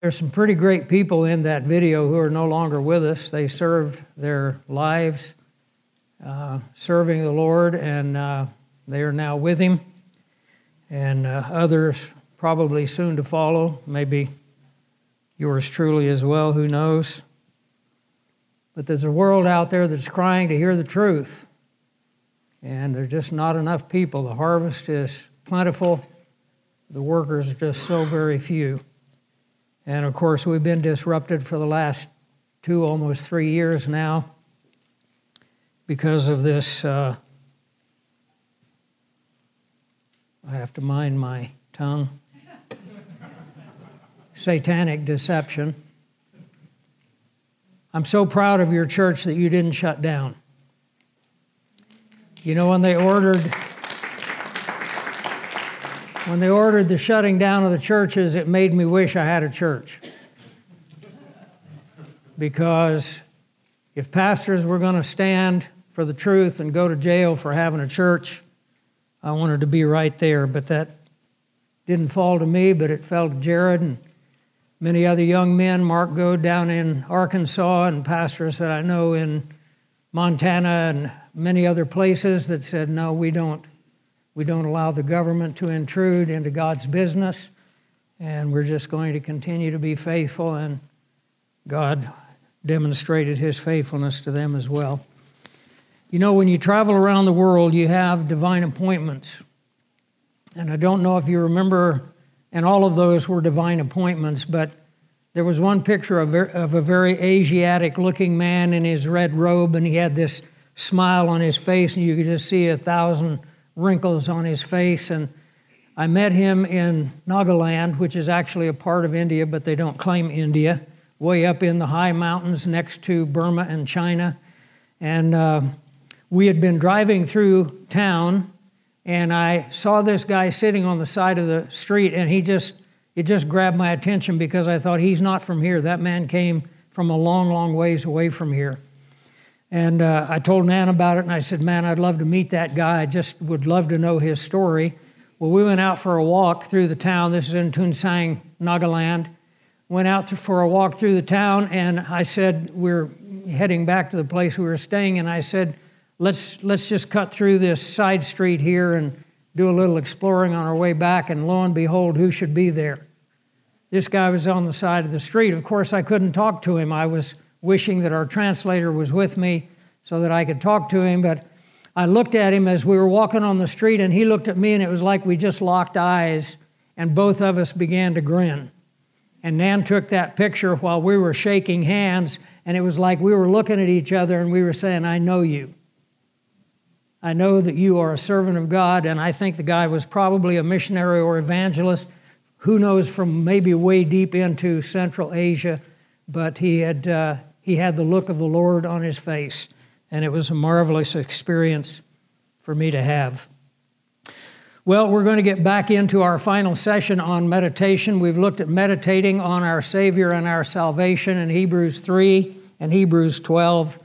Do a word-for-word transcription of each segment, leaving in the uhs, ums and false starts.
There's some pretty great people in that video who are no longer with us. They served their lives uh, serving the Lord, and uh, they are now with Him. And uh, others probably soon to follow, maybe yours truly as well, who knows. But there's a world out there that's crying to hear the truth, and there's just not enough people. The harvest is plentiful. The workers are just so very few. And of course, we've been disrupted for the last two, almost three years now because of this. Uh, I have to mind my tongue. Satanic deception. I'm so proud of your church that you didn't shut down. You know, when they ordered... When they ordered the shutting down of the churches, it made me wish I had a church. Because if pastors were going to stand for the truth and go to jail for having a church, I wanted to be right there. But that didn't fall to me, but it fell to Jared and many other young men, Mark Goad down in Arkansas, and pastors that I know in Montana and many other places that said, no, we don't. We don't allow the government to intrude into God's business, and we're just going to continue to be faithful, and God demonstrated His faithfulness to them as well. You know, when you travel around the world, you have divine appointments. And I don't know if you remember, and all of those were divine appointments, but there was one picture of a very Asiatic-looking man in his red robe, and he had this smile on his face, and you could just see a thousand wrinkles on his face. And I met him in Nagaland, which is actually a part of India, but they don't claim India, way up in the high mountains next to Burma and China. And uh, we had been driving through town, and I saw this guy sitting on the side of the street, and he just, it just grabbed my attention because I thought, he's not from here. That man came from a long, long ways away from here. And uh, I told Nan about it, and I said, man, I'd love to meet that guy. I just would love to know his story. Well, we went out for a walk through the town. This is in Tunsang, Nagaland. Went out for a walk through the town, and I said, we're heading back to the place we were staying, and I said, let's let's just cut through this side street here and do a little exploring on our way back, and lo and behold, who should be there? This guy was on the side of the street. Of course, I couldn't talk to him. I was wishing that our translator was with me so that I could talk to him. But I looked at him as we were walking on the street, and he looked at me, and it was like we just locked eyes, and both of us began to grin. And Nan took that picture while we were shaking hands, and it was like we were looking at each other, and we were saying, I know you. I know that you are a servant of God, and I think the guy was probably a missionary or evangelist, who knows, from maybe way deep into Central Asia, but he had... Uh, He had the look of the Lord on his face, and it was a marvelous experience for me to have. Well, we're going to get back into our final session on meditation. We've looked at meditating on our Savior and our salvation in Hebrews three and Hebrews twelve,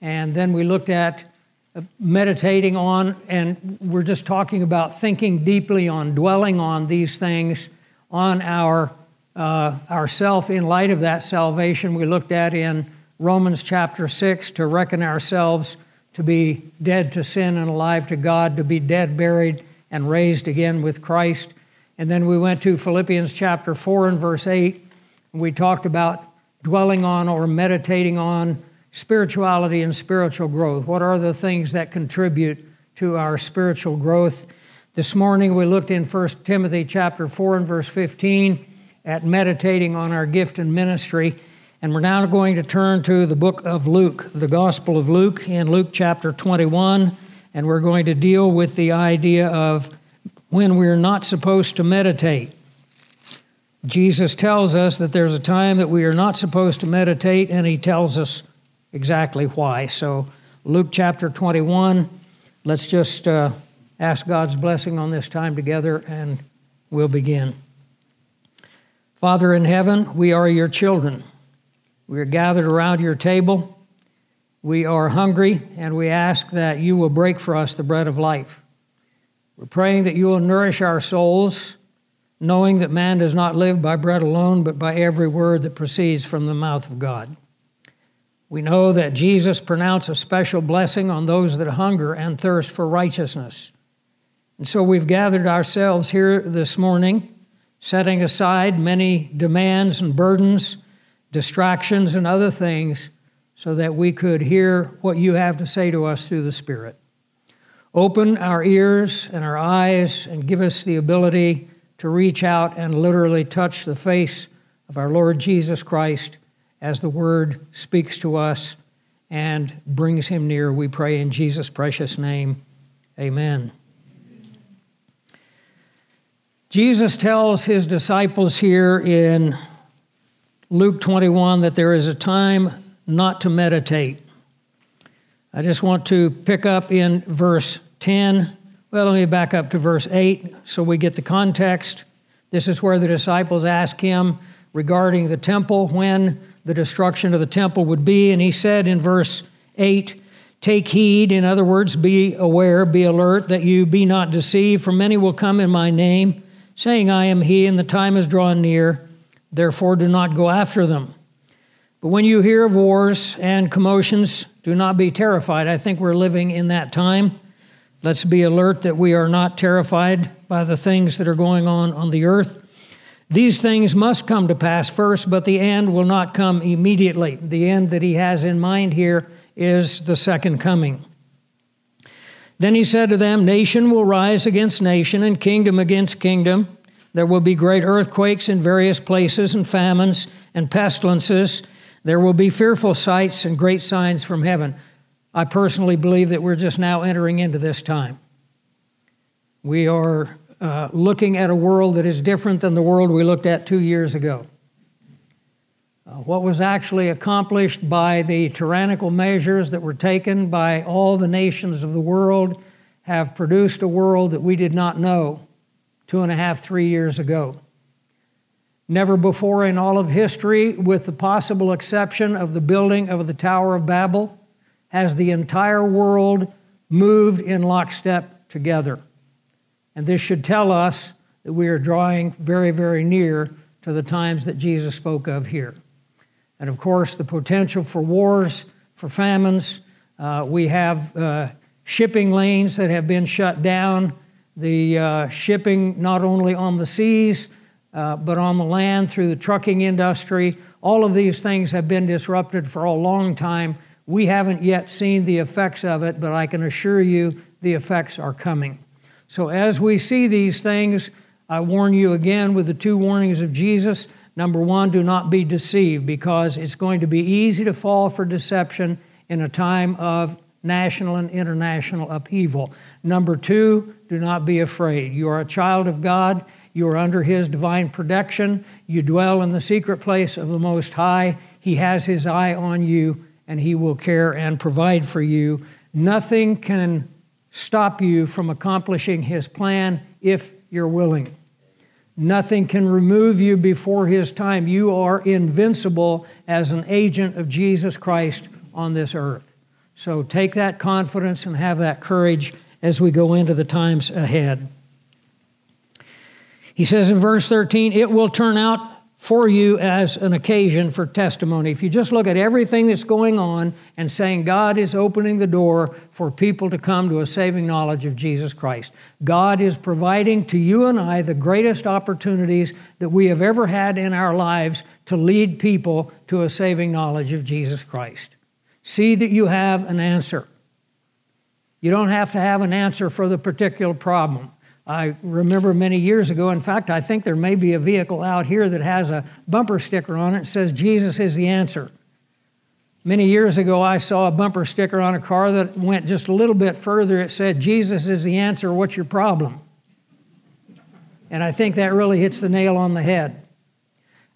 and then we looked at meditating on, and we're just talking about thinking deeply on, dwelling on these things, on our uh, ourself in light of that salvation we looked at in Romans chapter six, to reckon ourselves to be dead to sin and alive to God, to be dead, buried, and raised again with Christ. And then we went to Philippians chapter four and verse eight, and we talked about dwelling on or meditating on spirituality and spiritual growth. What are the things that contribute to our spiritual growth? This morning we looked in First Timothy chapter four and verse fifteen at meditating on our gift and ministry. And we're now going to turn to the book of Luke, the Gospel of Luke, in Luke chapter twenty-one, and we're going to deal with the idea of when we're not supposed to meditate. Jesus tells us that there's a time that we are not supposed to meditate, and He tells us exactly why. So Luke chapter twenty-one, let's just uh, ask God's blessing on this time together, and we'll begin. Father in heaven, we are your children. We are gathered around your table. We are hungry, and we ask that you will break for us the bread of life. We're praying that you will nourish our souls, knowing that man does not live by bread alone, but by every word that proceeds from the mouth of God. We know that Jesus pronounced a special blessing on those that hunger and thirst for righteousness. And so we've gathered ourselves here this morning, setting aside many demands and burdens, distractions and other things, so that we could hear what you have to say to us through the Spirit. Open our ears and our eyes and give us the ability to reach out and literally touch the face of our Lord Jesus Christ as the Word speaks to us and brings Him near, we pray in Jesus' precious name. Amen. Jesus tells His disciples here in Luke twenty-one that there is a time not to meditate. I just want to pick up in verse ten. Well, let me back up to verse eight so we get the context. This is where the disciples ask Him regarding the temple, when the destruction of the temple would be. And He said in verse eight, "Take heed," in other words, be aware, be alert, "that you be not deceived, for many will come in my name, saying, 'I am He,' and the time is drawn near. Therefore do not go after them. But when you hear of wars and commotions, do not be terrified." I think we're living in that time. Let's be alert that we are not terrified by the things that are going on on the earth. "These things must come to pass first, but the end will not come immediately." The end that He has in mind here is the second coming. "Then He said to them, 'Nation will rise against nation and kingdom against kingdom. There will be great earthquakes in various places and famines and pestilences. There will be fearful sights and great signs from heaven.'" I personally believe that we're just now entering into this time. We are Uh, looking at a world that is different than the world we looked at two years ago. Uh, what was actually accomplished by the tyrannical measures that were taken by all the nations of the world have produced a world that we did not know two and a half, three years ago. Never before in all of history, with the possible exception of the building of the Tower of Babel, has the entire world moved in lockstep together. And this should tell us that we are drawing very, very near to the times that Jesus spoke of here. And of course, the potential for wars, for famines. Uh, we have uh, shipping lanes that have been shut down. The uh, shipping not only on the seas, uh, but on the land through the trucking industry. All of these things have been disrupted for a long time. We haven't yet seen the effects of it, but I can assure you the effects are coming. So as we see these things, I warn you again with the two warnings of Jesus. Number one, do not be deceived, because it's going to be easy to fall for deception in a time of national and international upheaval. Number two, do not be afraid. You are a child of God. You are under His divine protection. You dwell in the secret place of the Most High. He has His eye on you, and He will care and provide for you. Nothing can stop you from accomplishing His plan if you're willing. Nothing can remove you before His time. You are invincible as an agent of Jesus Christ on this earth. So take that confidence and have that courage as we go into the times ahead. He says in verse thirteen, "It will turn out for you as an occasion for testimony." If you just look at everything that's going on and saying God is opening the door for people to come to a saving knowledge of Jesus Christ. God is providing to you and I the greatest opportunities that we have ever had in our lives to lead people to a saving knowledge of Jesus Christ. See that you have an answer. You don't have to have an answer for the particular problem. I remember many years ago, in fact, I think there may be a vehicle out here that has a bumper sticker on it that says, "Jesus is the answer." Many years ago, I saw a bumper sticker on a car that went just a little bit further. It said, "Jesus is the answer, what's your problem?" And I think that really hits the nail on the head.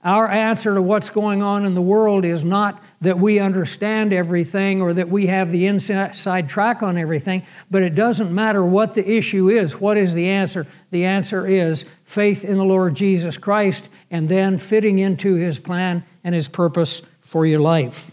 Our answer to what's going on in the world is not that we understand everything or that we have the inside track on everything, but it doesn't matter what the issue is. What is the answer? The answer is faith in the Lord Jesus Christ and then fitting into His plan and His purpose for your life.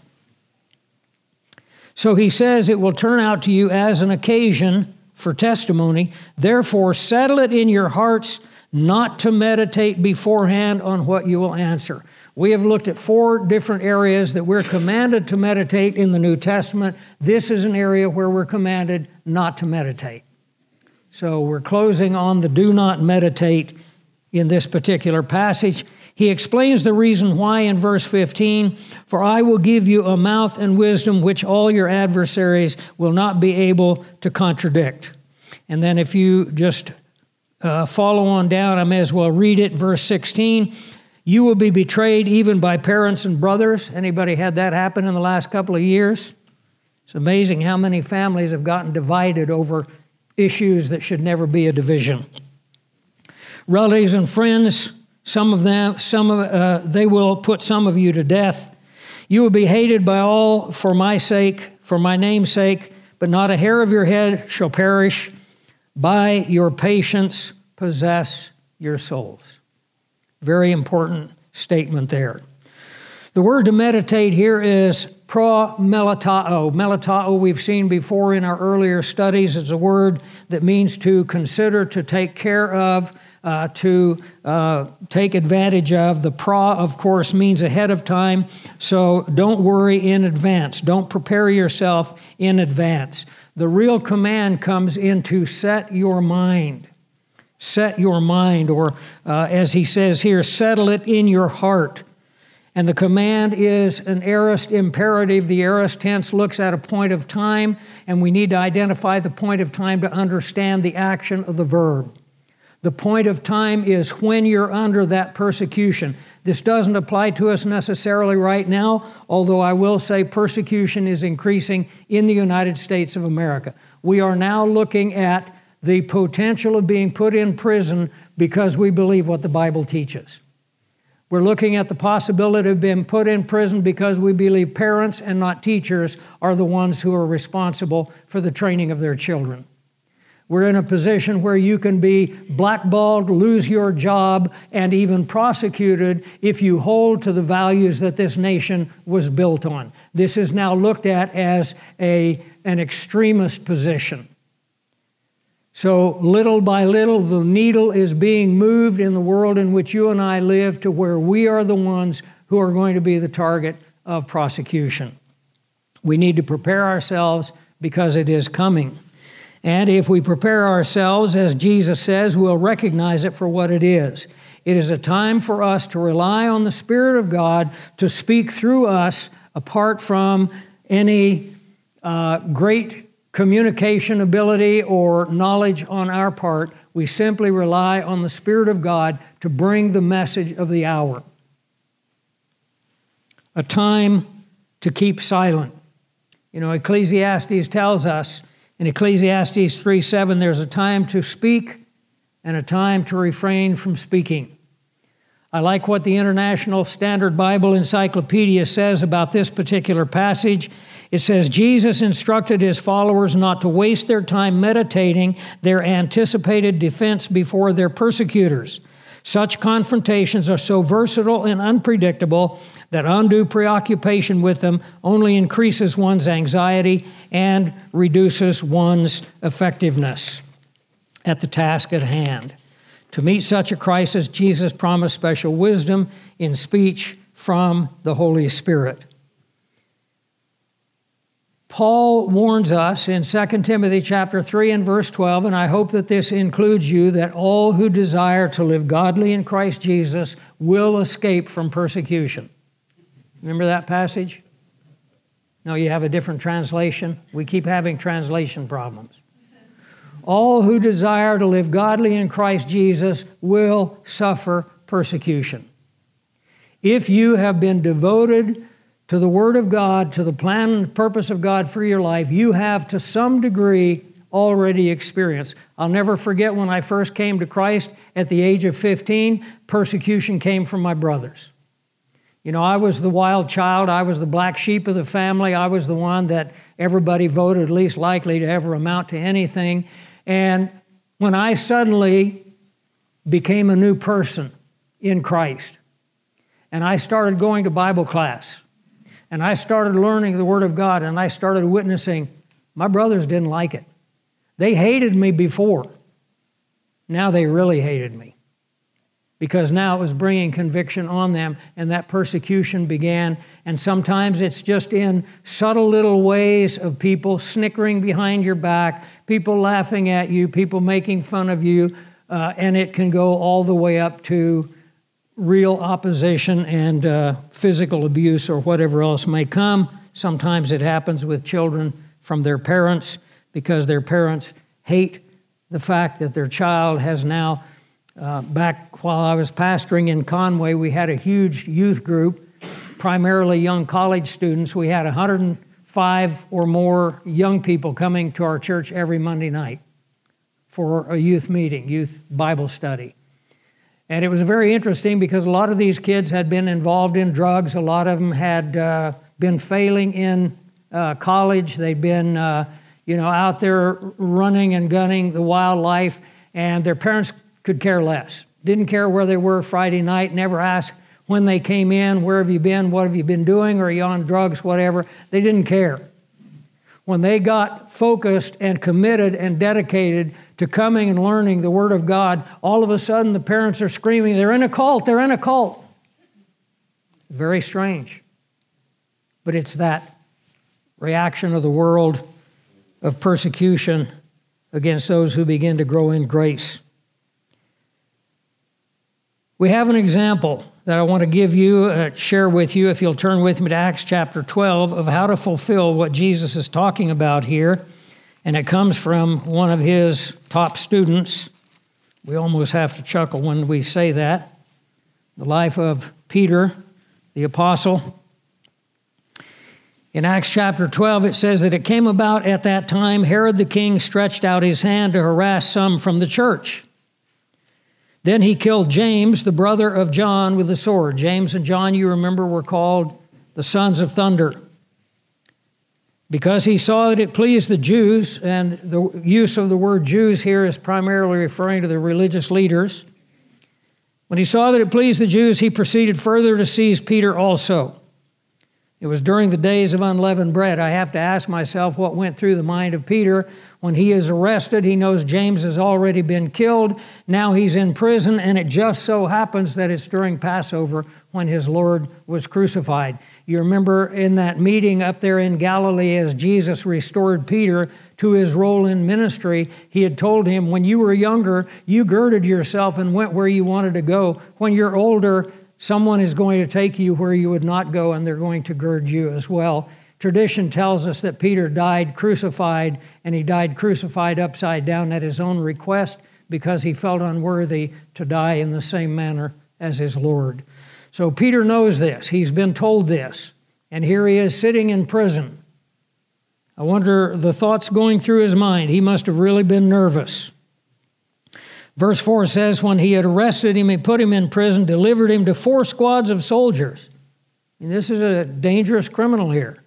So He says it will turn out to you as an occasion for testimony. Therefore, settle it in your hearts not to meditate beforehand on what you will answer. We have looked at four different areas that we're commanded to meditate in the New Testament. This is an area where we're commanded not to meditate. So we're closing on the do not meditate in this particular passage. He explains the reason why in verse fifteen, "For I will give you a mouth and wisdom which all your adversaries will not be able to contradict." And then if you just uh, follow on down, I may as well read it, verse sixteen, "You will be betrayed even by parents and brothers." Anybody had that happen in the last couple of years? It's amazing how many families have gotten divided over issues that should never be a division. "Relatives and friends, some of them, some of uh, they will put some of you to death. You will be hated by all for my sake, for my name's sake, but not a hair of your head shall perish. By your patience possess your souls." Very important statement there. The word to meditate here is promelitao. Melitao we've seen before in our earlier studies. It's a word that means to consider, to take care of, uh, to uh, take advantage of. The pra, of course, means ahead of time. So don't worry in advance. Don't prepare yourself in advance. The real command comes in to set your mind. Set your mind, or uh, as he says here, settle it in your heart. And the command is an aorist imperative. The aorist tense looks at a point of time, and we need to identify the point of time to understand the action of the verb. The point of time is when you're under that persecution. This doesn't apply to us necessarily right now, although I will say persecution is increasing in the United States of America. We are now looking at the potential of being put in prison because we believe what the Bible teaches. We're looking at the possibility of being put in prison because we believe parents and not teachers are the ones who are responsible for the training of their children. We're in a position where you can be blackballed, lose your job, and even prosecuted if you hold to the values that this nation was built on. This is now looked at as a, an extremist position. So little by little, the needle is being moved in the world in which you and I live to where we are the ones who are going to be the target of prosecution. We need to prepare ourselves because it is coming. And if we prepare ourselves, as Jesus says, we'll recognize it for what it is. It is a time for us to rely on the Spirit of God to speak through us apart from any uh, great communication ability or knowledge on our part. We simply rely on the Spirit of God to bring the message of the hour. A time to keep silent. You know, Ecclesiastes tells us in Ecclesiastes three seven, there's a time to speak and a time to refrain from speaking. I like what the International Standard Bible Encyclopedia says about this particular passage. It says, "Jesus instructed his followers not to waste their time meditating their anticipated defense before their persecutors. Such confrontations are so versatile and unpredictable that undue preoccupation with them only increases one's anxiety and reduces one's effectiveness at the task at hand. To meet such a crisis, Jesus promised special wisdom in speech from the Holy Spirit." Paul warns us in Second Timothy chapter three and verse twelve, and I hope that this includes you, that all who desire to live godly in Christ Jesus will escape from persecution. Remember that passage? No, you have a different translation. We keep having translation problems. All who desire to live godly in Christ Jesus will suffer persecution. If you have been devoted to the Word of God, to the plan and purpose of God for your life, you have to some degree already experienced. I'll never forget when I first came to Christ at the age of fifteen, persecution came from my brothers. You know, I was the wild child. I was the black sheep of the family. I was the one that everybody voted least likely to ever amount to anything. And when I suddenly became a new person in Christ, and I started going to Bible class, and I started learning the Word of God, and I started witnessing, my brothers didn't like it. They hated me before. Now they really hated me. because now it was bringing conviction on them, and that persecution began. And sometimes it's just in subtle little ways of people snickering behind your back, people laughing at you, people making fun of you, uh, and it can go all the way up to real opposition and uh, physical abuse or whatever else may come. Sometimes it happens with children from their parents because their parents hate the fact that their child has now Uh, back while I was pastoring in Conway, we had a huge youth group, primarily young college students. We had one hundred five or more young people coming to our church every Monday night for a youth meeting, youth Bible study. And it was very interesting because a lot of these kids had been involved in drugs. A lot of them had uh, been failing in uh, college. They'd been, uh, you know, out there running and gunning the wildlife, and their parents could care less. Didn't care where they were Friday night, never asked when they came in, where have you been, what have you been doing, are you on drugs, whatever. They didn't care. When they got focused and committed and dedicated to coming and learning the Word of God, all of a sudden the parents are screaming, they're in a cult, they're in a cult. Very strange. But it's that reaction of the world of persecution against those who begin to grow in grace. We have an example that I want to give you, uh, share with you, if you'll turn with me to Acts chapter twelve, of how to fulfill what Jesus is talking about here. And it comes from one of his top students. We almost have to chuckle when we say that. The life of Peter, the apostle. In Acts chapter twelve, it says that it came about at that time, Herod the king stretched out his hand to harass some from the church. Then he killed James, the brother of John, with a sword. James and John, you remember, were called the sons of thunder. Because he saw that it pleased the Jews, and the use of the word Jews here is primarily referring to the religious leaders. When he saw that it pleased the Jews, he proceeded further to seize Peter also. It was during the days of unleavened bread. I have to ask myself what went through the mind of Peter. When he is arrested, he knows James has already been killed. Now he's in prison, and it just so happens that it's during Passover when his Lord was crucified. You remember in that meeting up there in Galilee as Jesus restored Peter to his role in ministry, he had told him, when you were younger, you girded yourself and went where you wanted to go. When you're older, someone is going to take you where you would not go, and they're going to gird you as well. Tradition tells us that Peter died crucified, and he died crucified upside down at his own request because he felt unworthy to die in the same manner as his Lord. So Peter knows this. He's been told this. And here he is sitting in prison. I wonder the thoughts going through his mind. He must have really been nervous. Verse four says, when he had arrested him, he put him in prison, delivered him to four squads of soldiers. And this is a dangerous criminal here.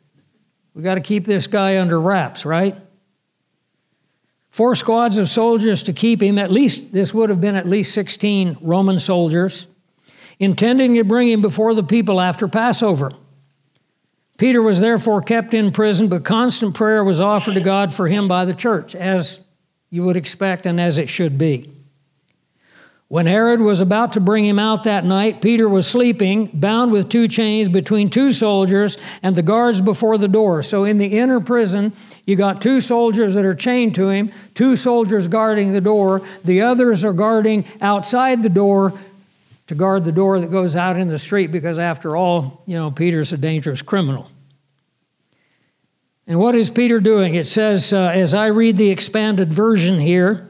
We got to keep this guy under wraps, right? Four squads of soldiers to keep him. At least, this would have been at least sixteen Roman soldiers, intending to bring him before the people after Passover. Peter was therefore kept in prison, but constant prayer was offered to God for him by the church, as you would expect and as it should be. When Herod was about to bring him out that night, Peter was sleeping, bound with two chains between two soldiers and the guards before the door. So in the inner prison, you got two soldiers that are chained to him, two soldiers guarding the door. The others are guarding outside the door to guard the door that goes out in the street because after all, you know, Peter's a dangerous criminal. And what is Peter doing? It says, uh, as I read the expanded version here,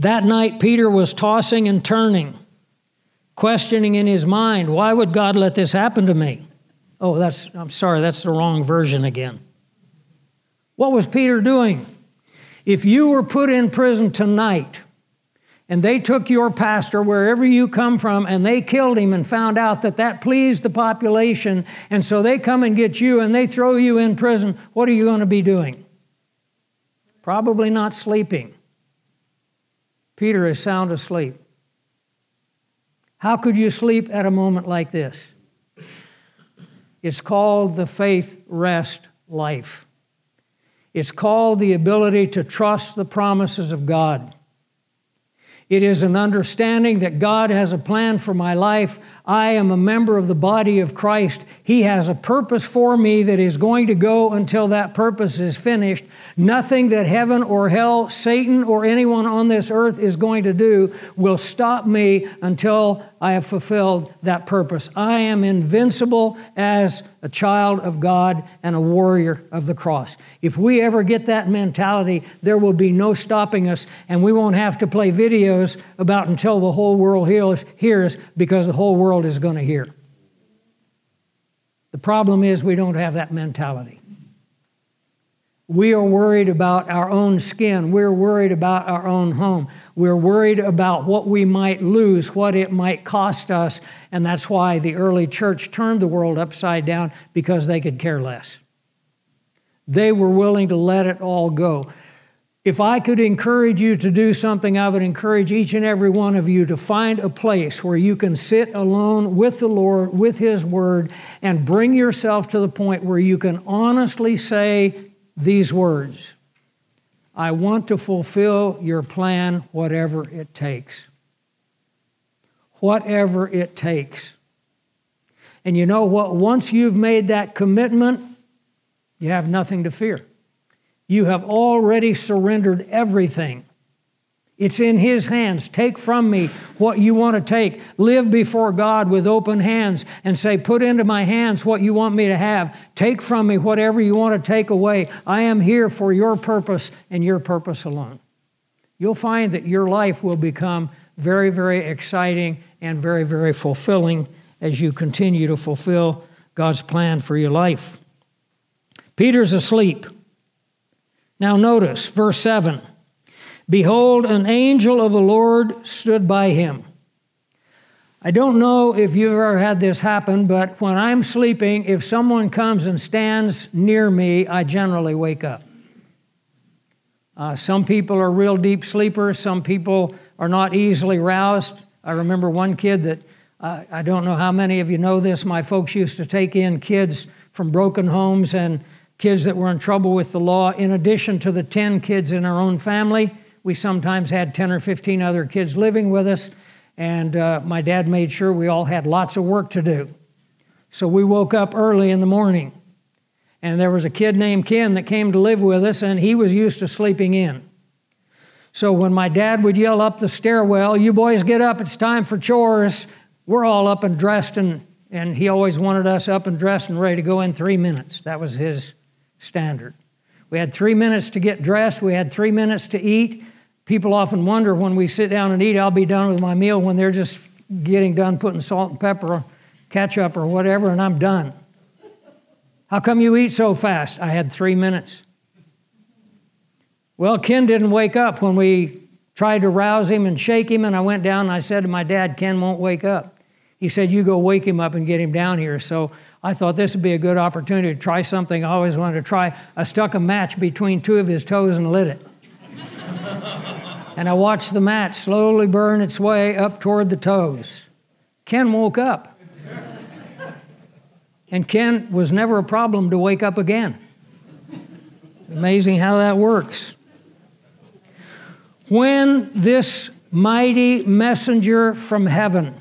that night, Peter was tossing and turning, questioning in his mind, why would God let this happen to me? Oh, that's, I'm sorry, that's the wrong version again. What was Peter doing? If you were put in prison tonight and they took your pastor wherever you come from and they killed him and found out that that pleased the population and so they come and get you and they throw you in prison, what are you going to be doing? Probably not sleeping. Peter is sound asleep. How could you sleep at a moment like this? It's called the faith rest life. It's called the ability to trust the promises of God. It is an understanding that God has a plan for my life. I am a member of the body of Christ. He has a purpose for me that is going to go until that purpose is finished. Nothing that heaven or hell, Satan or anyone on this earth is going to do will stop me until I have fulfilled that purpose. I am invincible as a child of God and a warrior of the cross. If we ever get that mentality, there will be no stopping us, and we won't have to play videos about until the whole world hears, because the whole world is going to hear. The problem is we don't have that mentality. We are worried about our own skin. We're worried about our own home. We're worried about what we might lose, what it might cost us, and that's why the early church turned the world upside down, because they could care less. They were willing to let it all go. If I could encourage you to do something, I would encourage each and every one of you to find a place where you can sit alone with the Lord, with His Word, and bring yourself to the point where you can honestly say these words: I want to fulfill your plan, whatever it takes. Whatever it takes. And you know what? Once you've made that commitment, you have nothing to fear. You have already surrendered everything. It's in His hands. Take from me what you want to take. Live before God with open hands and say, put into my hands what you want me to have. Take from me whatever you want to take away. I am here for your purpose and your purpose alone. You'll find that your life will become very, very exciting and very, very fulfilling as you continue to fulfill God's plan for your life. Peter's asleep. Now notice verse seven. Behold, an angel of the Lord stood by him. I don't know if you've ever had this happen, but when I'm sleeping, if someone comes and stands near me, I generally wake up. Uh, some people are real deep sleepers. Some people are not easily roused. I remember one kid that, uh, I don't know how many of you know this, my folks used to take in kids from broken homes and kids that were in trouble with the law. In addition to the ten kids in our own family, we sometimes had ten or fifteen other kids living with us, and uh, my dad made sure we all had lots of work to do. So we woke up early in the morning, and there was a kid named Ken that came to live with us, and he was used to sleeping in. So when my dad would yell up the stairwell, you boys get up, it's time for chores, we're all up and dressed, and, and he always wanted us up and dressed and ready to go in three minutes. That was his standard. We had three minutes to get dressed. We had three minutes to eat. People often wonder when we sit down and eat, I'll be done with my meal, when they're just getting done putting salt and pepper or ketchup or whatever, and I'm done. How come you eat so fast? I had three minutes. Well, Ken didn't wake up when we tried to rouse him and shake him, and I went down and I said to my dad, Ken won't wake up. He said, you go wake him up and get him down here. So I thought this would be a good opportunity to try something I always wanted to try. I stuck a match between two of his toes and lit it. And I watched the match slowly burn its way up toward the toes. Ken woke up. And Ken was never a problem to wake up again. Amazing how that works. When this mighty messenger from heaven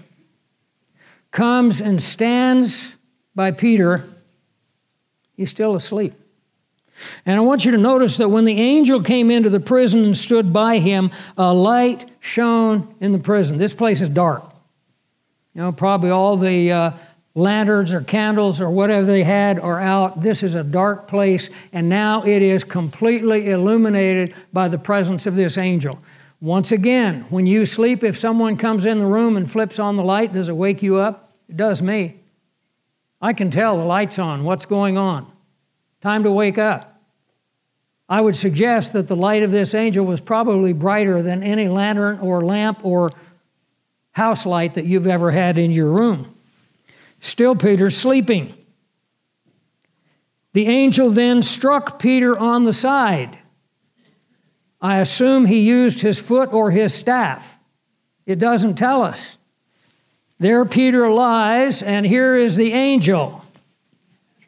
comes and stands by Peter, he's still asleep. And I want you to notice that when the angel came into the prison and stood by him, a light shone in the prison. This place is dark. You know, probably all the uh, lanterns or candles or whatever they had are out. This is a dark place, and now it is completely illuminated by the presence of this angel. Once again, when you sleep, if someone comes in the room and flips on the light, does it wake you up? It does me. I can tell the light's on. What's going on? Time to wake up. I would suggest that the light of this angel was probably brighter than any lantern or lamp or house light that you've ever had in your room. Still, Peter's sleeping. The angel then struck Peter on the side. I assume he used his foot or his staff. It doesn't tell us. There Peter lies, and here is the angel.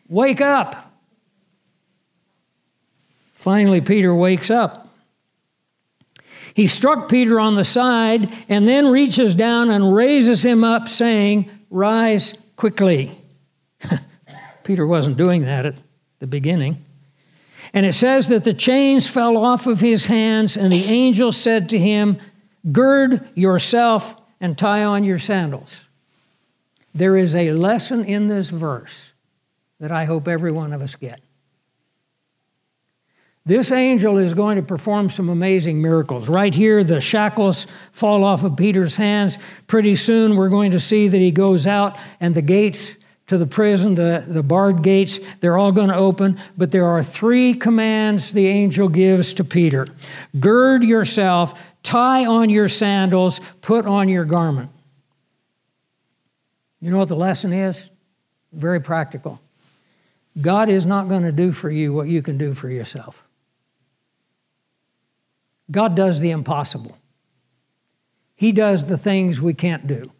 Wake up. Finally, Peter wakes up. He struck Peter on the side and then reaches down and raises him up, saying, "Rise quickly." Peter wasn't doing that at the beginning. And it says that the chains fell off of his hands, and the angel said to him, "Gird yourself and tie on your sandals." There is a lesson in this verse that I hope every one of us get. This angel is going to perform some amazing miracles. Right here, the shackles fall off of Peter's hands. Pretty soon, we're going to see that he goes out, and the gates to the prison, the, the barred gates, they're all going to open. But there are three commands the angel gives to Peter. Gird yourself, tie on your sandals, put on your garment. You know what the lesson is? Very practical. God is not going to do for you what you can do for yourself. God does the impossible. He does the things we can't do.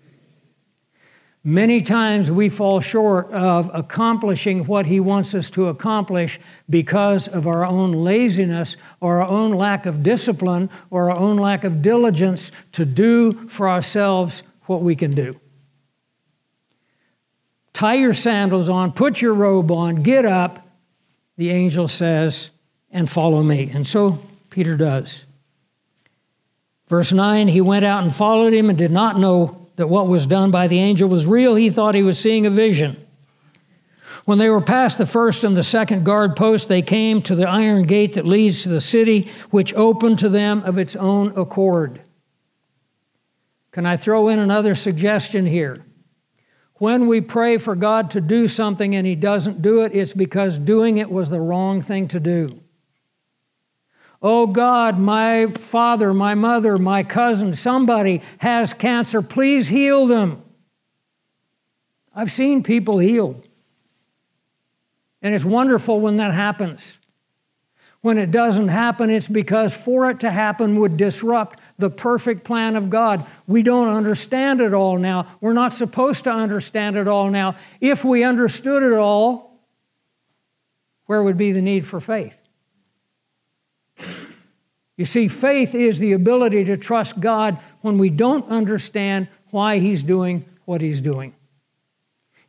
Many times we fall short of accomplishing what He wants us to accomplish because of our own laziness or our own lack of discipline or our own lack of diligence to do for ourselves what we can do. Tie your sandals on, put your robe on, get up, the angel says, and follow me. And so Peter does. Verse nine, he went out and followed him and did not know that what was done by the angel was real. He thought he was seeing a vision. When they were past the first and the second guard post, they came to the iron gate that leads to the city, which opened to them of its own accord. Can I throw in another suggestion here? When we pray for God to do something and He doesn't do it, it's because doing it was the wrong thing to do. Oh God, my father, my mother, my cousin, somebody has cancer. Please heal them. I've seen people healed. And it's wonderful when that happens. When it doesn't happen, it's because for it to happen would disrupt the perfect plan of God. We don't understand it all now. We're not supposed to understand it all now. If we understood it all, where would be the need for faith? You see, faith is the ability to trust God when we don't understand why He's doing what He's doing.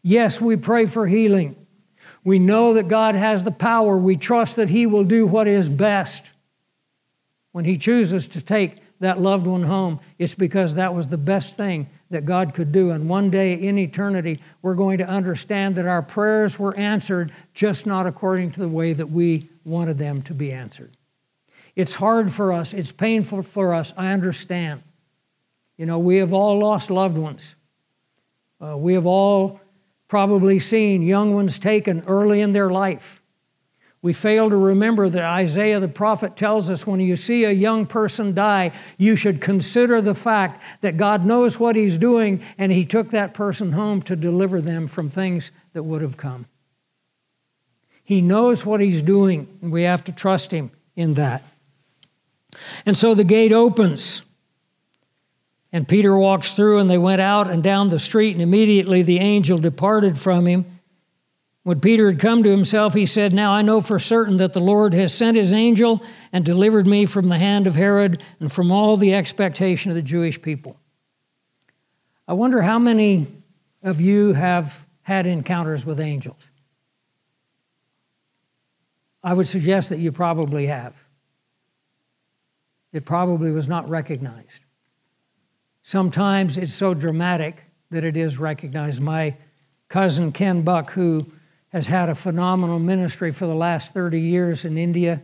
Yes, we pray for healing. We know that God has the power. We trust that He will do what is best. When He chooses to take that loved one home, it's because that was the best thing that God could do. And one day in eternity, we're going to understand that our prayers were answered, just not according to the way that we wanted them to be answered. It's hard for us. It's painful for us. I understand. You know, we have all lost loved ones. Uh, we have all probably seen young ones taken early in their life. We fail to remember that Isaiah the prophet tells us when you see a young person die, you should consider the fact that God knows what He's doing and He took that person home to deliver them from things that would have come. He knows what He's doing, and we have to trust Him in that. And so the gate opens. And Peter walks through, and they went out and down the street, and immediately the angel departed from him. When Peter had come to himself, he said, "Now I know for certain that the Lord has sent His angel and delivered me from the hand of Herod and from all the expectation of the Jewish people." I wonder how many of you have had encounters with angels. I would suggest that you probably have. It probably was not recognized. Sometimes it's so dramatic that it is recognized. My cousin Ken Buck, who has had a phenomenal ministry for the last thirty years in India,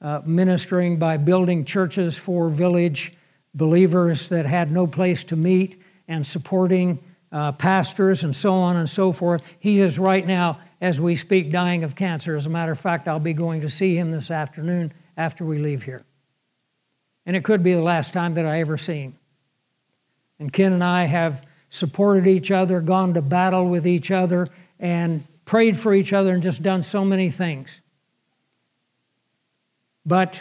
uh, ministering by building churches for village believers that had no place to meet and supporting uh, pastors and so on and so forth. He is right now, as we speak, dying of cancer. As a matter of fact, I'll be going to see him this afternoon after we leave here. And it could be the last time that I ever see him. And Ken and I have supported each other, gone to battle with each other, and prayed for each other and just done so many things. But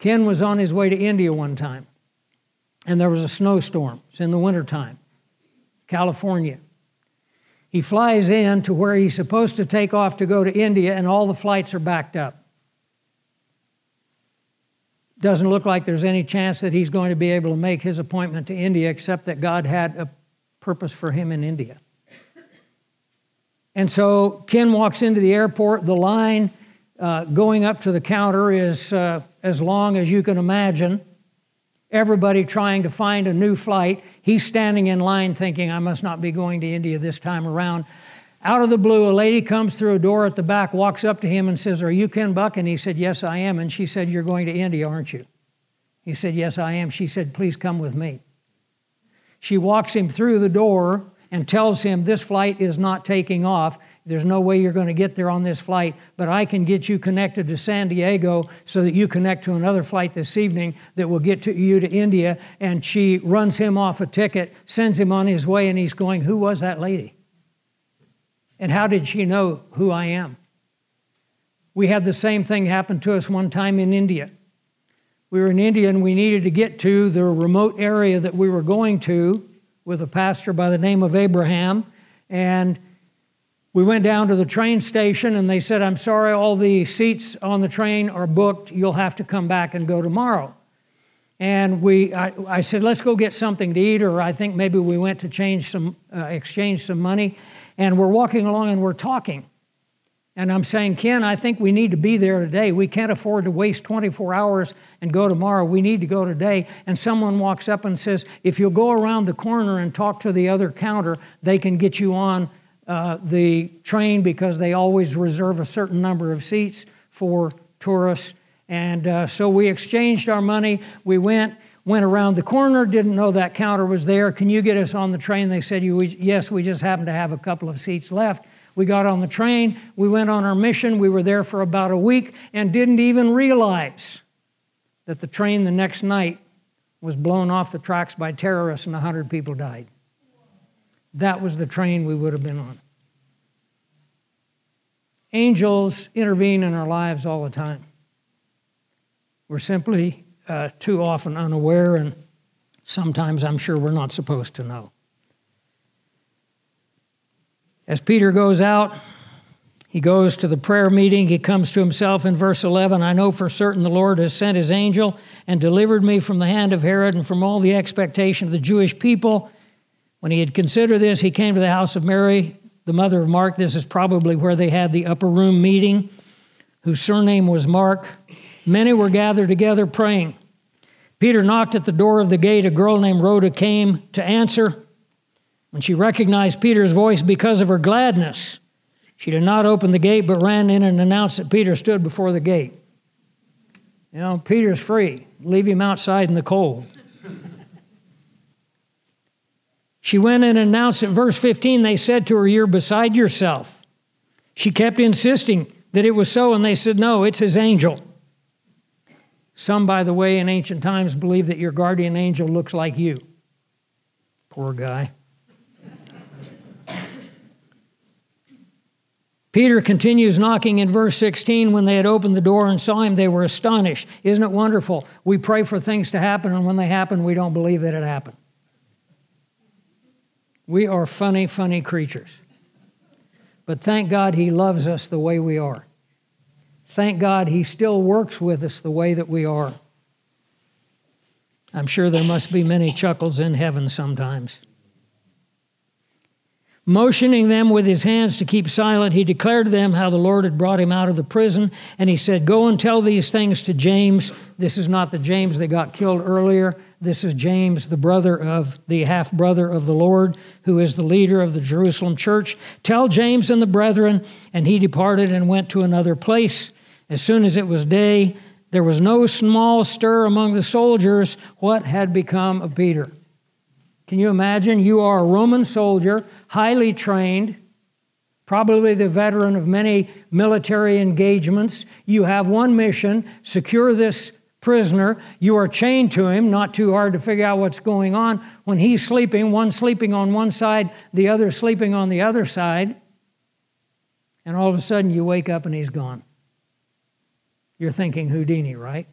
Ken was on his way to India one time, and there was a snowstorm. It's in the wintertime, California. He flies in to where he's supposed to take off to go to India, and all the flights are backed up. Doesn't look like there's any chance that he's going to be able to make his appointment to India, except that God had a purpose for him in India. And so Ken walks into the airport. The line uh, going up to the counter is uh, as long as you can imagine. Everybody trying to find a new flight. He's standing in line thinking, I must not be going to India this time around. Out of the blue, a lady comes through a door at the back, walks up to him and says, are you Ken Buck? And he said, yes, I am. And she said, you're going to India, aren't you? He said, yes, I am. She said, please come with me. She walks him through the door and tells him, this flight is not taking off. There's no way you're going to get there on this flight, but I can get you connected to San Diego so that you connect to another flight this evening that will get to you to India. And she runs him off a ticket, sends him on his way, and he's going, who was that lady? And how did she know who I am? We had the same thing happen to us one time in India. We were in India and we needed to get to the remote area that we were going to with a pastor by the name of Abraham. And we went down to the train station and they said, I'm sorry, all the seats on the train are booked. You'll have to come back and go tomorrow. And we, I, I said, let's go get something to eat, or I think maybe we went to change some, uh, exchange some money. And we're walking along and we're talking. And I'm saying, Ken, I think we need to be there today. We can't afford to waste twenty-four hours and go tomorrow. We need to go today. And someone walks up and says, if you'll go around the corner and talk to the other counter, they can get you on uh, the train, because they always reserve a certain number of seats for tourists. And uh, so we exchanged our money. We went. Went around the corner, didn't know that counter was there. Can you get us on the train? They said, yes, we just happened to have a couple of seats left. We got on the train. We went on our mission. We were there for about a week and didn't even realize that the train the next night was blown off the tracks by terrorists and one hundred people died. That was the train we would have been on. Angels intervene in our lives all the time. We're simply Uh, too often unaware, and sometimes I'm sure we're not supposed to know. As Peter goes out, he goes to the prayer meeting. He comes to himself in verse eleven. I know for certain the Lord has sent his angel and delivered me from the hand of Herod and from all the expectation of the Jewish people. When he had considered this, he came to the house of Mary, the mother of Mark. This is probably where they had the upper room meeting, whose surname was Mark. Many were gathered together praying. Peter knocked at the door of the gate. A girl named Rhoda came to answer. When she recognized Peter's voice because of her gladness, she did not open the gate but ran in and announced that Peter stood before the gate. You know, Peter's free. Leave him outside in the cold. She went in and announced in verse fifteen, they said to her, you're beside yourself. She kept insisting that it was so, and they said, no, it's his angel. Some, by the way, in ancient times believed that your guardian angel looks like you. Poor guy. Peter continues knocking in verse sixteen. When they had opened the door and saw him, they were astonished. Isn't it wonderful? We pray for things to happen, and when they happen, we don't believe that it happened. We are funny, funny creatures. But thank God he loves us the way we are. Thank God he still works with us the way that we are. I'm sure there must be many chuckles in heaven sometimes. Motioning them with his hands to keep silent, he declared to them how the Lord had brought him out of the prison. And he said, go and tell these things to James. This is not the James that got killed earlier. This is James, the brother of the half-brother of the Lord, who is the leader of the Jerusalem church. Tell James and the brethren. And he departed and went to another place. As soon as it was day, there was no small stir among the soldiers what had become of Peter. Can you imagine? You are a Roman soldier, highly trained, probably the veteran of many military engagements. You have one mission, secure this prisoner. You are chained to him, not too hard to figure out what's going on. When he's sleeping, one sleeping on one side, the other sleeping on the other side. And all of a sudden you wake up and he's gone. You're thinking Houdini, right?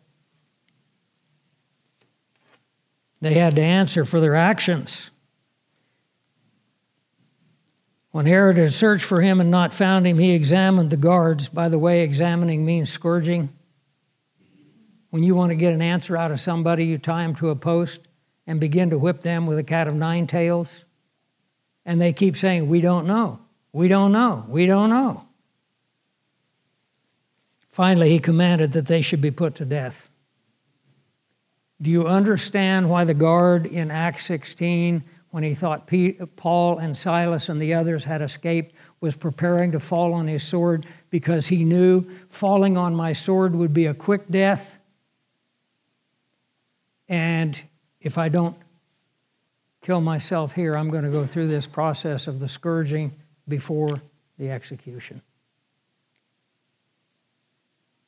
They had to answer for their actions. When Herod had searched for him and not found him, he examined the guards. By the way, examining means scourging. When you want to get an answer out of somebody, you tie them to a post and begin to whip them with a cat of nine tails. And they keep saying, we don't know, we don't know, we don't know. Finally, he commanded that they should be put to death. Do you understand why the guard in Acts sixteen, when he thought Paul and Silas and the others had escaped, was preparing to fall on his sword because he knew falling on my sword would be a quick death? And if I don't kill myself here, I'm going to go through this process of the scourging before the execution.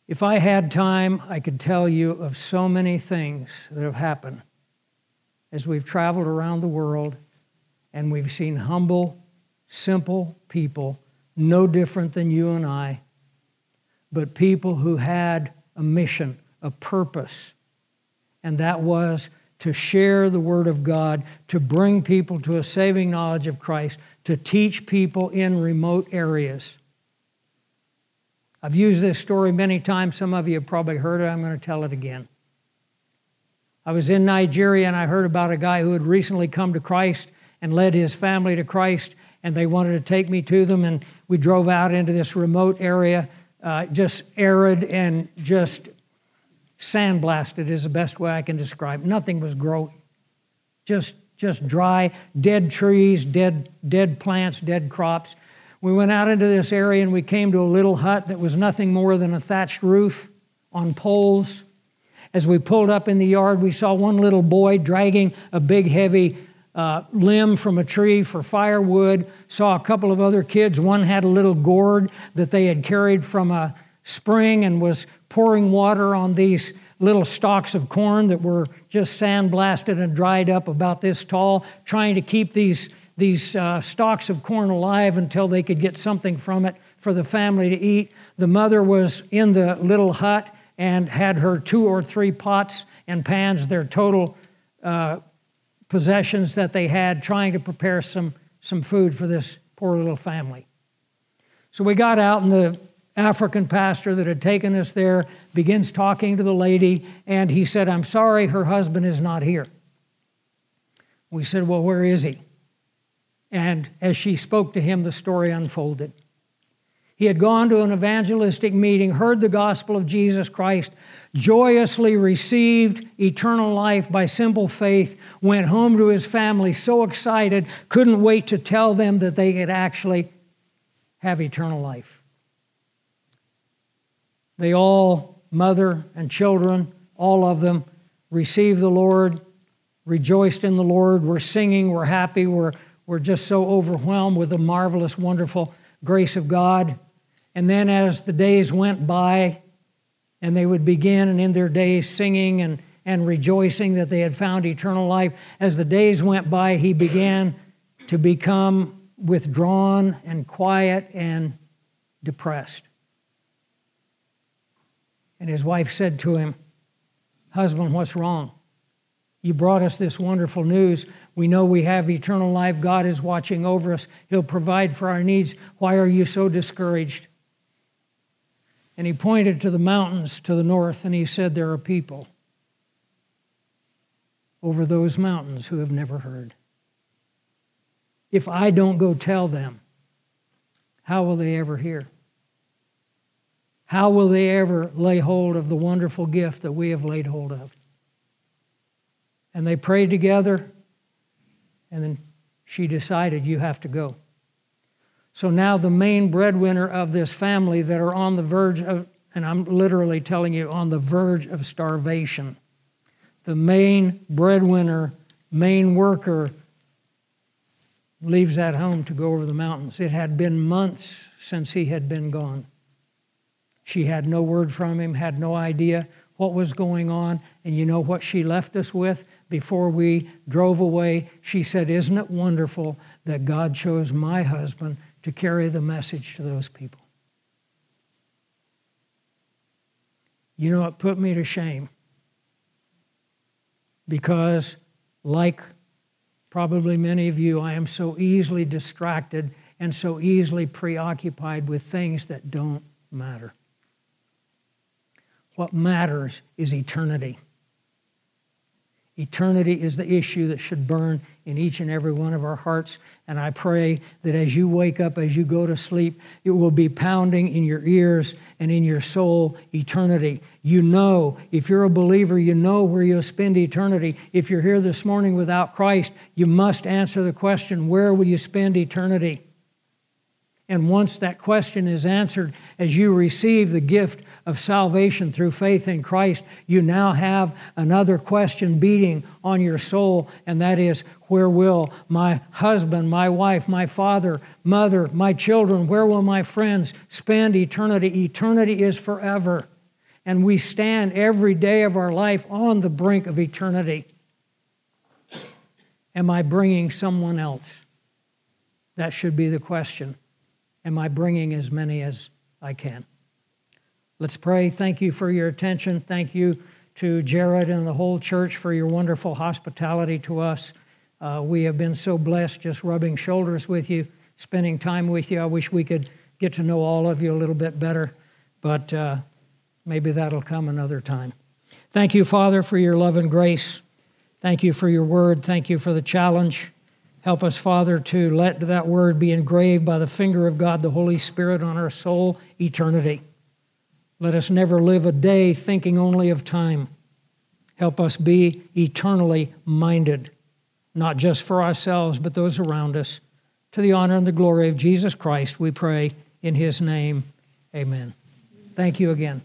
If I had time, I could tell you of so many things that have happened as we've traveled around the world and we've seen humble, simple people, no different than you and I, but people who had a mission, a purpose, and that was to share the Word of God, to bring people to a saving knowledge of Christ, to teach people in remote areas. I've used this story many times. Some of you have probably heard it. I'm going to tell it again. I was in Nigeria and I heard about a guy who had recently come to Christ and led his family to Christ, and they wanted to take me to them, and we drove out into this remote area, uh, just arid and just sandblasted is the best way I can describe it. Nothing was growing. Just, just dry, dead trees, dead, dead plants, dead crops. We went out into this area and we came to a little hut that was nothing more than a thatched roof on poles. As we pulled up in the yard, we saw one little boy dragging a big heavy uh, limb from a tree for firewood, saw a couple of other kids. One had a little gourd that they had carried from a spring and was pouring water on these little stalks of corn that were just sandblasted and dried up about this tall, trying to keep these these uh, stalks of corn alive until they could get something from it for the family to eat. The mother was in the little hut and had her two or three pots and pans, their total uh, possessions that they had, trying to prepare some, some food for this poor little family. So we got out, and the African pastor that had taken us there begins talking to the lady, and he said, I'm sorry, her husband is not here. We said, well, where is he? And as she spoke to him, the story unfolded. He had gone to an evangelistic meeting, heard the gospel of Jesus Christ, joyously received eternal life by simple faith, went home to his family so excited, couldn't wait to tell them that they could actually have eternal life. They all, mother and children, all of them, received the Lord, rejoiced in the Lord, were singing, were happy, were We're just so overwhelmed with the marvelous, wonderful grace of God. And then as the days went by, and they would begin and end their days singing and, and rejoicing that they had found eternal life, as the days went by, he began to become withdrawn and quiet and depressed. And his wife said to him, husband, what's wrong? You brought us this wonderful news. We know we have eternal life. God is watching over us. He'll provide for our needs. Why are you so discouraged? And he pointed to the mountains to the north, and he said, there are people over those mountains who have never heard. If I don't go tell them, how will they ever hear? How will they ever lay hold of the wonderful gift that we have laid hold of? And they prayed together, and then she decided, you have to go. So now the main breadwinner of this family that are on the verge of, and I'm literally telling you, on the verge of starvation. The main breadwinner, main worker, leaves that home to go over the mountains. It had been months since he had been gone. She had no word from him, had no idea what was going on, and you know what she left us with before we drove away? She said, isn't it wonderful that God chose my husband to carry the message to those people? You know, it put me to shame because, like probably many of you, I am so easily distracted and so easily preoccupied with things that don't matter. What matters is eternity. Eternity is the issue that should burn in each and every one of our hearts. And I pray that as you wake up, as you go to sleep, it will be pounding in your ears and in your soul, eternity. You know, if you're a believer, you know where you'll spend eternity. If you're here this morning without Christ, you must answer the question, where will you spend eternity? And once that question is answered, as you receive the gift of salvation through faith in Christ, you now have another question beating on your soul, and that is, where will my husband, my wife, my father, mother, my children, where will my friends spend eternity? Eternity is forever, and we stand every day of our life on the brink of eternity. Am I bringing someone else? That should be the question. Am I bringing as many as I can? Let's pray. Thank you for your attention. Thank you to Jared and the whole church for your wonderful hospitality to us. Uh, we have been so blessed just rubbing shoulders with you, spending time with you. I wish we could get to know all of you a little bit better, but uh, maybe that'll come another time. Thank you, Father, for your love and grace. Thank you for your word. Thank you for the challenge. Help us, Father, to let that word be engraved by the finger of God, the Holy Spirit, on our soul, eternity. Let us never live a day thinking only of time. Help us be eternally minded, not just for ourselves, but those around us. To the honor and the glory of Jesus Christ, we pray in His name. Amen. Thank you again.